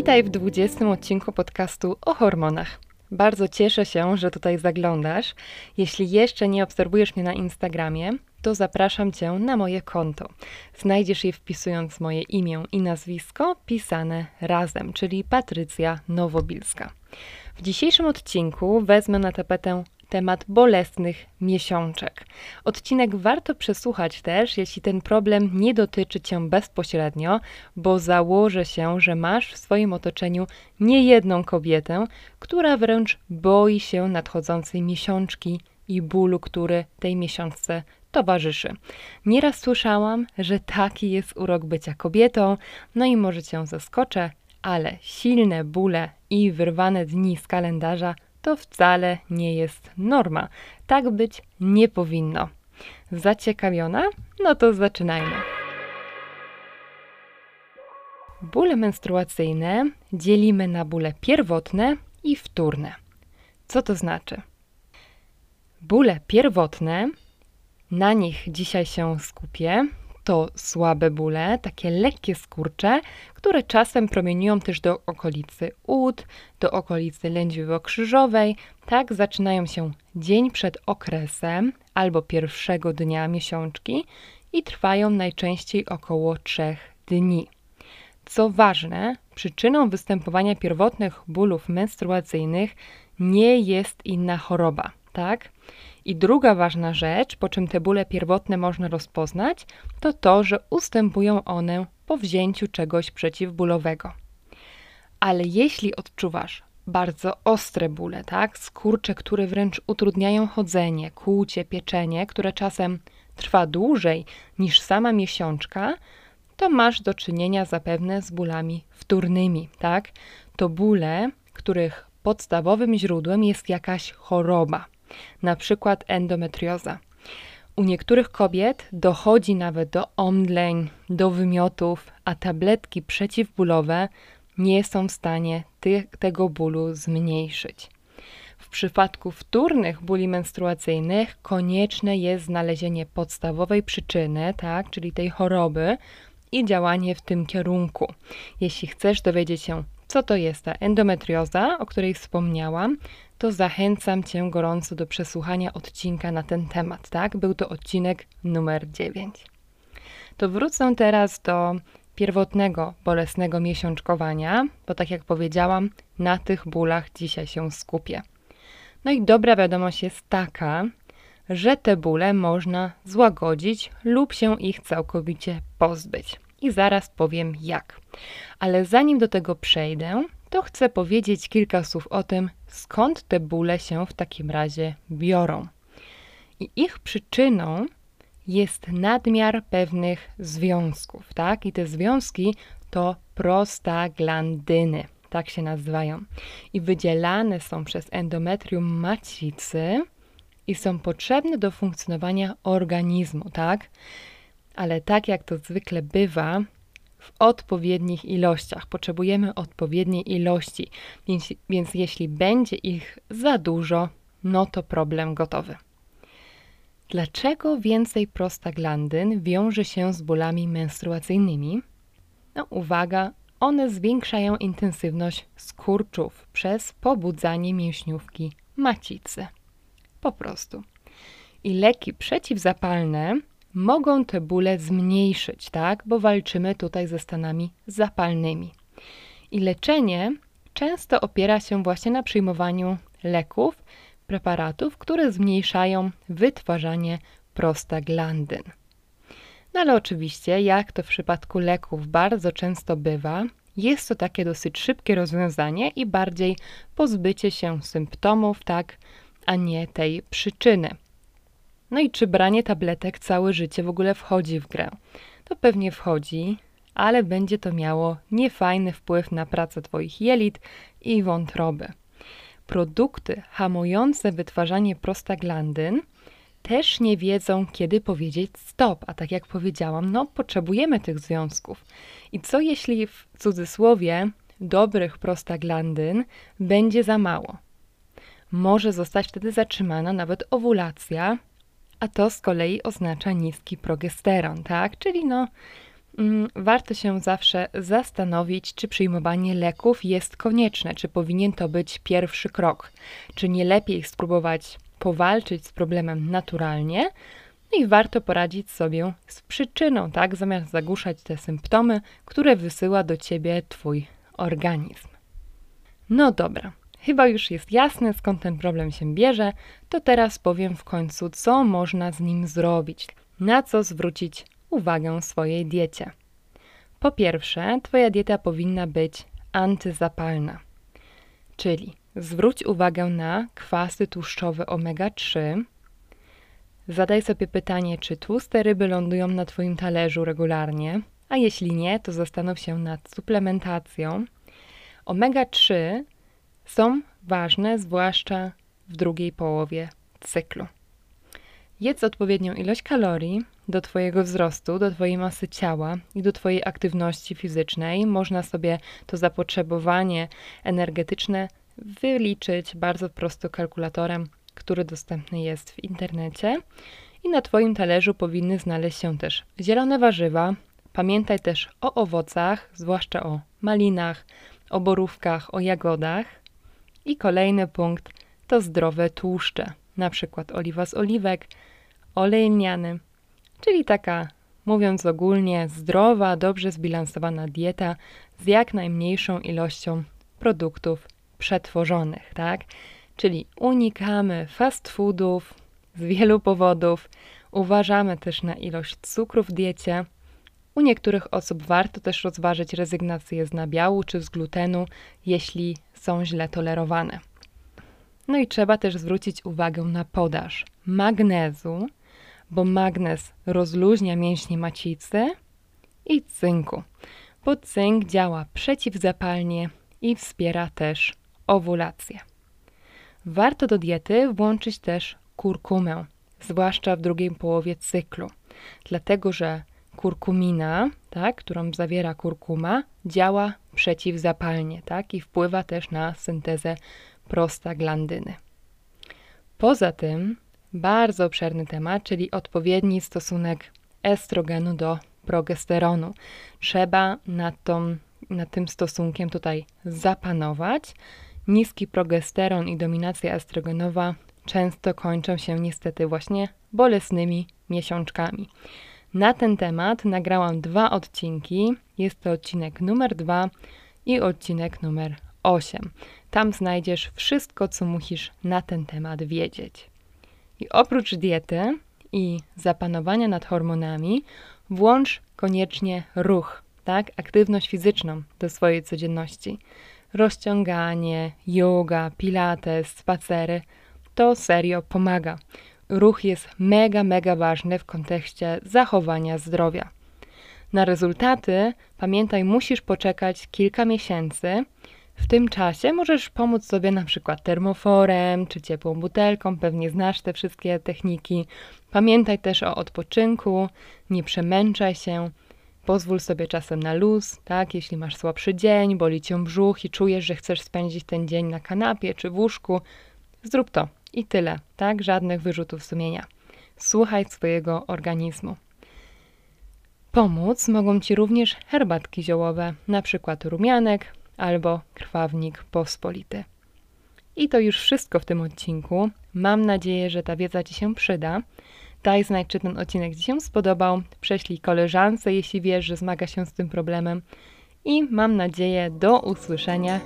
Witaj w 20. odcinku podcastu o hormonach. Bardzo cieszę się, że tutaj zaglądasz. Jeśli jeszcze nie obserwujesz mnie na Instagramie, to zapraszam Cię na moje konto. Znajdziesz je wpisując moje imię i nazwisko pisane razem, czyli Patrycja Nowobilska. W dzisiejszym odcinku wezmę na tapetę temat bolesnych miesiączek. Odcinek warto przesłuchać też, jeśli ten problem nie dotyczy Cię bezpośrednio, bo założę się, że masz w swoim otoczeniu niejedną kobietę, która wręcz boi się nadchodzącej miesiączki i bólu, który tej miesiączce towarzyszy. Nieraz słyszałam, że taki jest urok bycia kobietą, no i może Cię zaskoczę, ale silne bóle i wyrwane dni z kalendarza to wcale nie jest norma. Tak być nie powinno. Zaciekawiona? No to zaczynajmy. Bóle menstruacyjne dzielimy na bóle pierwotne i wtórne. Co to znaczy? Bóle pierwotne, na nich dzisiaj się skupię, to słabe bóle, takie lekkie skurcze, które czasem promieniują też do okolicy ud, do okolicy lędźwiowo-krzyżowej. Tak zaczynają się dzień przed okresem albo pierwszego dnia miesiączki i trwają najczęściej około 3 dni. Co ważne, przyczyną występowania pierwotnych bólów menstruacyjnych nie jest inna choroba, tak? I druga ważna rzecz, po czym te bóle pierwotne można rozpoznać, to to, że ustępują one po wzięciu czegoś przeciwbólowego. Ale jeśli odczuwasz bardzo ostre bóle, tak, skurcze, które wręcz utrudniają chodzenie, kłucie, pieczenie, które czasem trwa dłużej niż sama miesiączka, to masz do czynienia zapewne z bólami wtórnymi, tak? To bóle, których podstawowym źródłem jest jakaś choroba. Na przykład endometrioza. U niektórych kobiet dochodzi nawet do omdleń, do wymiotów, a tabletki przeciwbólowe nie są w stanie tego bólu zmniejszyć. W przypadku wtórnych bóli menstruacyjnych konieczne jest znalezienie podstawowej przyczyny, tak, czyli tej choroby i działanie w tym kierunku. Jeśli chcesz dowiedzieć się, co to jest ta endometrioza, o której wspomniałam, to zachęcam Cię gorąco do przesłuchania odcinka na ten temat, tak? Był to odcinek numer 9. To wrócę teraz do pierwotnego, bolesnego miesiączkowania, bo tak jak powiedziałam, na tych bólach dzisiaj się skupię. No i dobra wiadomość jest taka, że te bóle można złagodzić lub się ich całkowicie pozbyć. I zaraz powiem jak. Ale zanim do tego przejdę, to chcę powiedzieć kilka słów o tym, skąd te bóle się w takim razie biorą. I ich przyczyną jest nadmiar pewnych związków, tak? I te związki to prostaglandyny, tak się nazywają. I wydzielane są przez endometrium macicy i są potrzebne do funkcjonowania organizmu, tak? Ale tak jak to zwykle bywa, w odpowiednich ilościach. Potrzebujemy odpowiedniej ilości, więc jeśli będzie ich za dużo, no to problem gotowy. Dlaczego więcej prostaglandyn wiąże się z bólami menstruacyjnymi? No uwaga, one zwiększają intensywność skurczów przez pobudzanie mięśniówki macicy. Po prostu. I leki przeciwzapalne mogą te bóle zmniejszyć, tak? Bo walczymy tutaj ze stanami zapalnymi. I leczenie często opiera się właśnie na przyjmowaniu leków, preparatów, które zmniejszają wytwarzanie prostaglandyn. No ale oczywiście, jak to w przypadku leków bardzo często bywa, jest to takie dosyć szybkie rozwiązanie i bardziej pozbycie się symptomów, tak? A nie tej przyczyny. No i czy branie tabletek całe życie w ogóle wchodzi w grę? To pewnie wchodzi, ale będzie to miało niefajny wpływ na pracę Twoich jelit i wątroby. Produkty hamujące wytwarzanie prostaglandyn też nie wiedzą, kiedy powiedzieć stop, a tak jak powiedziałam, no potrzebujemy tych związków. I co jeśli w cudzysłowie dobrych prostaglandyn będzie za mało? Może zostać wtedy zatrzymana nawet owulacja, a to z kolei oznacza niski progesteron, tak? Czyli no, Warto się zawsze zastanowić, czy przyjmowanie leków jest konieczne, czy powinien to być pierwszy krok. Czy nie lepiej spróbować powalczyć z problemem naturalnie i warto poradzić sobie z przyczyną, tak? Zamiast zagłuszać te symptomy, które wysyła do ciebie twój organizm. No dobra, chyba już jest jasne, skąd ten problem się bierze, to teraz powiem w końcu, co można z nim zrobić, na co zwrócić uwagę w swojej diecie. Po pierwsze, twoja dieta powinna być antyzapalna, czyli zwróć uwagę na kwasy tłuszczowe omega-3. Zadaj sobie pytanie, czy tłuste ryby lądują na twoim talerzu regularnie, a jeśli nie, to zastanów się nad suplementacją. Omega-3 są ważne, zwłaszcza w drugiej połowie cyklu. Jedz odpowiednią ilość kalorii do twojego wzrostu, do twojej masy ciała i do twojej aktywności fizycznej. Można sobie to zapotrzebowanie energetyczne wyliczyć bardzo prosto kalkulatorem, który dostępny jest w internecie. I na twoim talerzu powinny znaleźć się też zielone warzywa. Pamiętaj też o owocach, zwłaszcza o malinach, o borówkach, o jagodach. I kolejny punkt to zdrowe tłuszcze, na przykład oliwa z oliwek, olej lniany, czyli taka, mówiąc ogólnie, zdrowa, dobrze zbilansowana dieta z jak najmniejszą ilością produktów przetworzonych, tak? Czyli unikamy fast foodów z wielu powodów, uważamy też na ilość cukru w diecie. U niektórych osób warto też rozważyć rezygnację z nabiału czy z glutenu, jeśli są źle tolerowane. No i trzeba też zwrócić uwagę na podaż magnezu, bo magnez rozluźnia mięśnie macicy, i cynku, bo cynk działa przeciwzapalnie i wspiera też owulację. Warto do diety włączyć też kurkumę, zwłaszcza w drugiej połowie cyklu, dlatego że kurkumina, tak, którą zawiera kurkuma, działa przeciwzapalnie, tak, i wpływa też na syntezę prostaglandyny. Poza tym bardzo obszerny temat, czyli odpowiedni stosunek estrogenu do progesteronu. Trzeba nad tym stosunkiem tutaj zapanować. Niski progesteron i dominacja estrogenowa często kończą się niestety właśnie bolesnymi miesiączkami. Na ten temat nagrałam 2 odcinki. Jest to odcinek numer 2 i odcinek numer 8. Tam znajdziesz wszystko, co musisz na ten temat wiedzieć. I oprócz diety i zapanowania nad hormonami, włącz koniecznie ruch, tak? Aktywność fizyczną do swojej codzienności. Rozciąganie, yoga, pilates, spacery, to serio pomaga. Ruch jest mega ważny w kontekście zachowania zdrowia. Na rezultaty, pamiętaj, musisz poczekać kilka miesięcy. W tym czasie możesz pomóc sobie na przykład termoforem czy ciepłą butelką, pewnie znasz te wszystkie techniki. Pamiętaj też o odpoczynku, nie przemęczaj się, pozwól sobie czasem na luz, tak? Jeśli masz słabszy dzień, boli cię brzuch i czujesz, że chcesz spędzić ten dzień na kanapie czy w łóżku, zrób to i tyle, tak? Żadnych wyrzutów sumienia. Słuchaj swojego organizmu. Pomóc mogą ci również herbatki ziołowe, na przykład rumianek, albo krwawnik pospolity. I to już wszystko w tym odcinku. Mam nadzieję, że ta wiedza ci się przyda. Daj znać, czy ten odcinek ci się spodobał. Prześlij koleżance, jeśli wiesz, że zmaga się z tym problemem. I mam nadzieję, do usłyszenia.